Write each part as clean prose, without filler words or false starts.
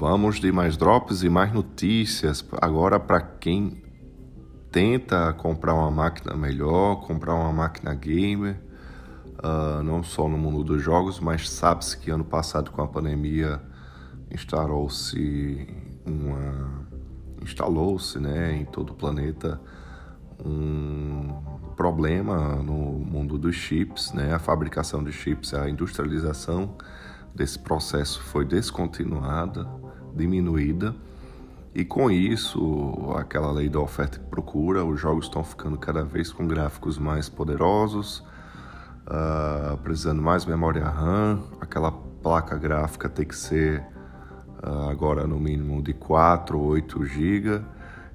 Vamos de mais drops e mais notícias. Agora, para quem tenta comprar uma máquina melhor, comprar uma máquina gamer, não só no mundo dos jogos, mas sabe-se que ano passado, com a pandemia, instalou-se, né, em todo o planeta um problema no mundo dos chips, né? A fabricação de chips, a industrialização desse processo foi descontinuada, diminuída, e com isso, aquela lei da oferta e procura, os jogos estão ficando cada vez com gráficos mais poderosos, precisando mais memória RAM, aquela placa gráfica tem que ser agora no mínimo de 4 ou 8 GB,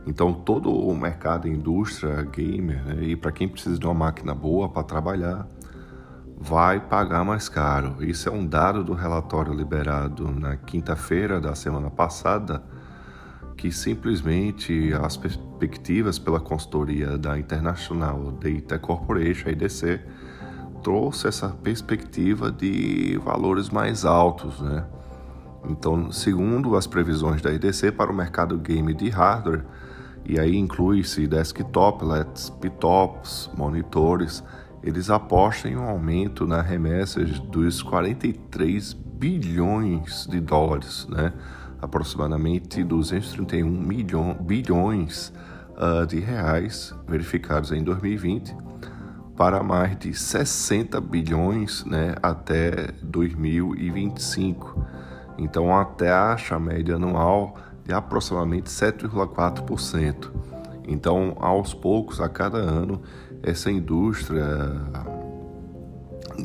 então todo o mercado, indústria, gamer, né? E para quem precisa de uma máquina boa para trabalhar, vai pagar mais caro. Isso é um dado do relatório liberado na quinta-feira da semana passada, que simplesmente as perspectivas pela consultoria da International Data Corporation, IDC, trouxe essa perspectiva de valores mais altos, né? Então, segundo as previsões da IDC para o mercado game de hardware, e aí inclui-se desktop, laptops, monitores, eles apostam em um aumento na remessa dos 43 bilhões de dólares, né? Aproximadamente 231 bilhões de reais verificados em 2020 para mais de 60 bilhões, né, até 2025. Então, a taxa média anual de aproximadamente 7,4%. Então, aos poucos, a cada ano, essa indústria,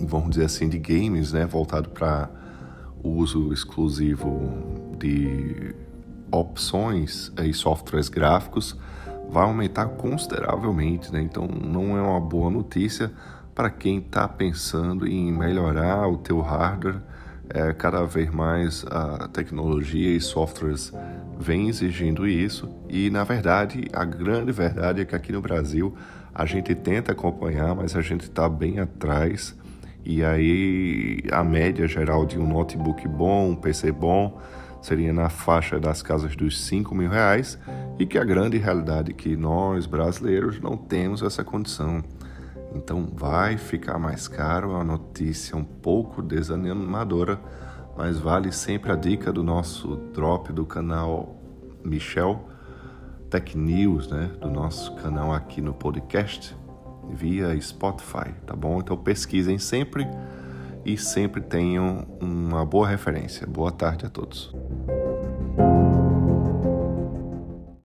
vamos dizer assim, de games, né, voltado para o uso exclusivo de opções e softwares gráficos, vai aumentar consideravelmente, né? Então, não é uma boa notícia para quem está pensando em melhorar o teu hardware. Cada vez mais a tecnologia e softwares vem exigindo isso, e na verdade, a grande verdade é que aqui no Brasil a gente tenta acompanhar, mas a gente está bem atrás, e aí a média geral de um notebook bom, um PC bom, seria na faixa das casas dos 5 mil reais, e que a grande realidade é que nós brasileiros não temos essa condição. Então vai ficar mais caro, é uma notícia um pouco desanimadora, mas vale sempre a dica do nosso drop do canal Michel Tech News, né? Do nosso canal aqui no podcast, via Spotify, tá bom? Então pesquisem sempre e sempre tenham uma boa referência. Boa tarde a todos.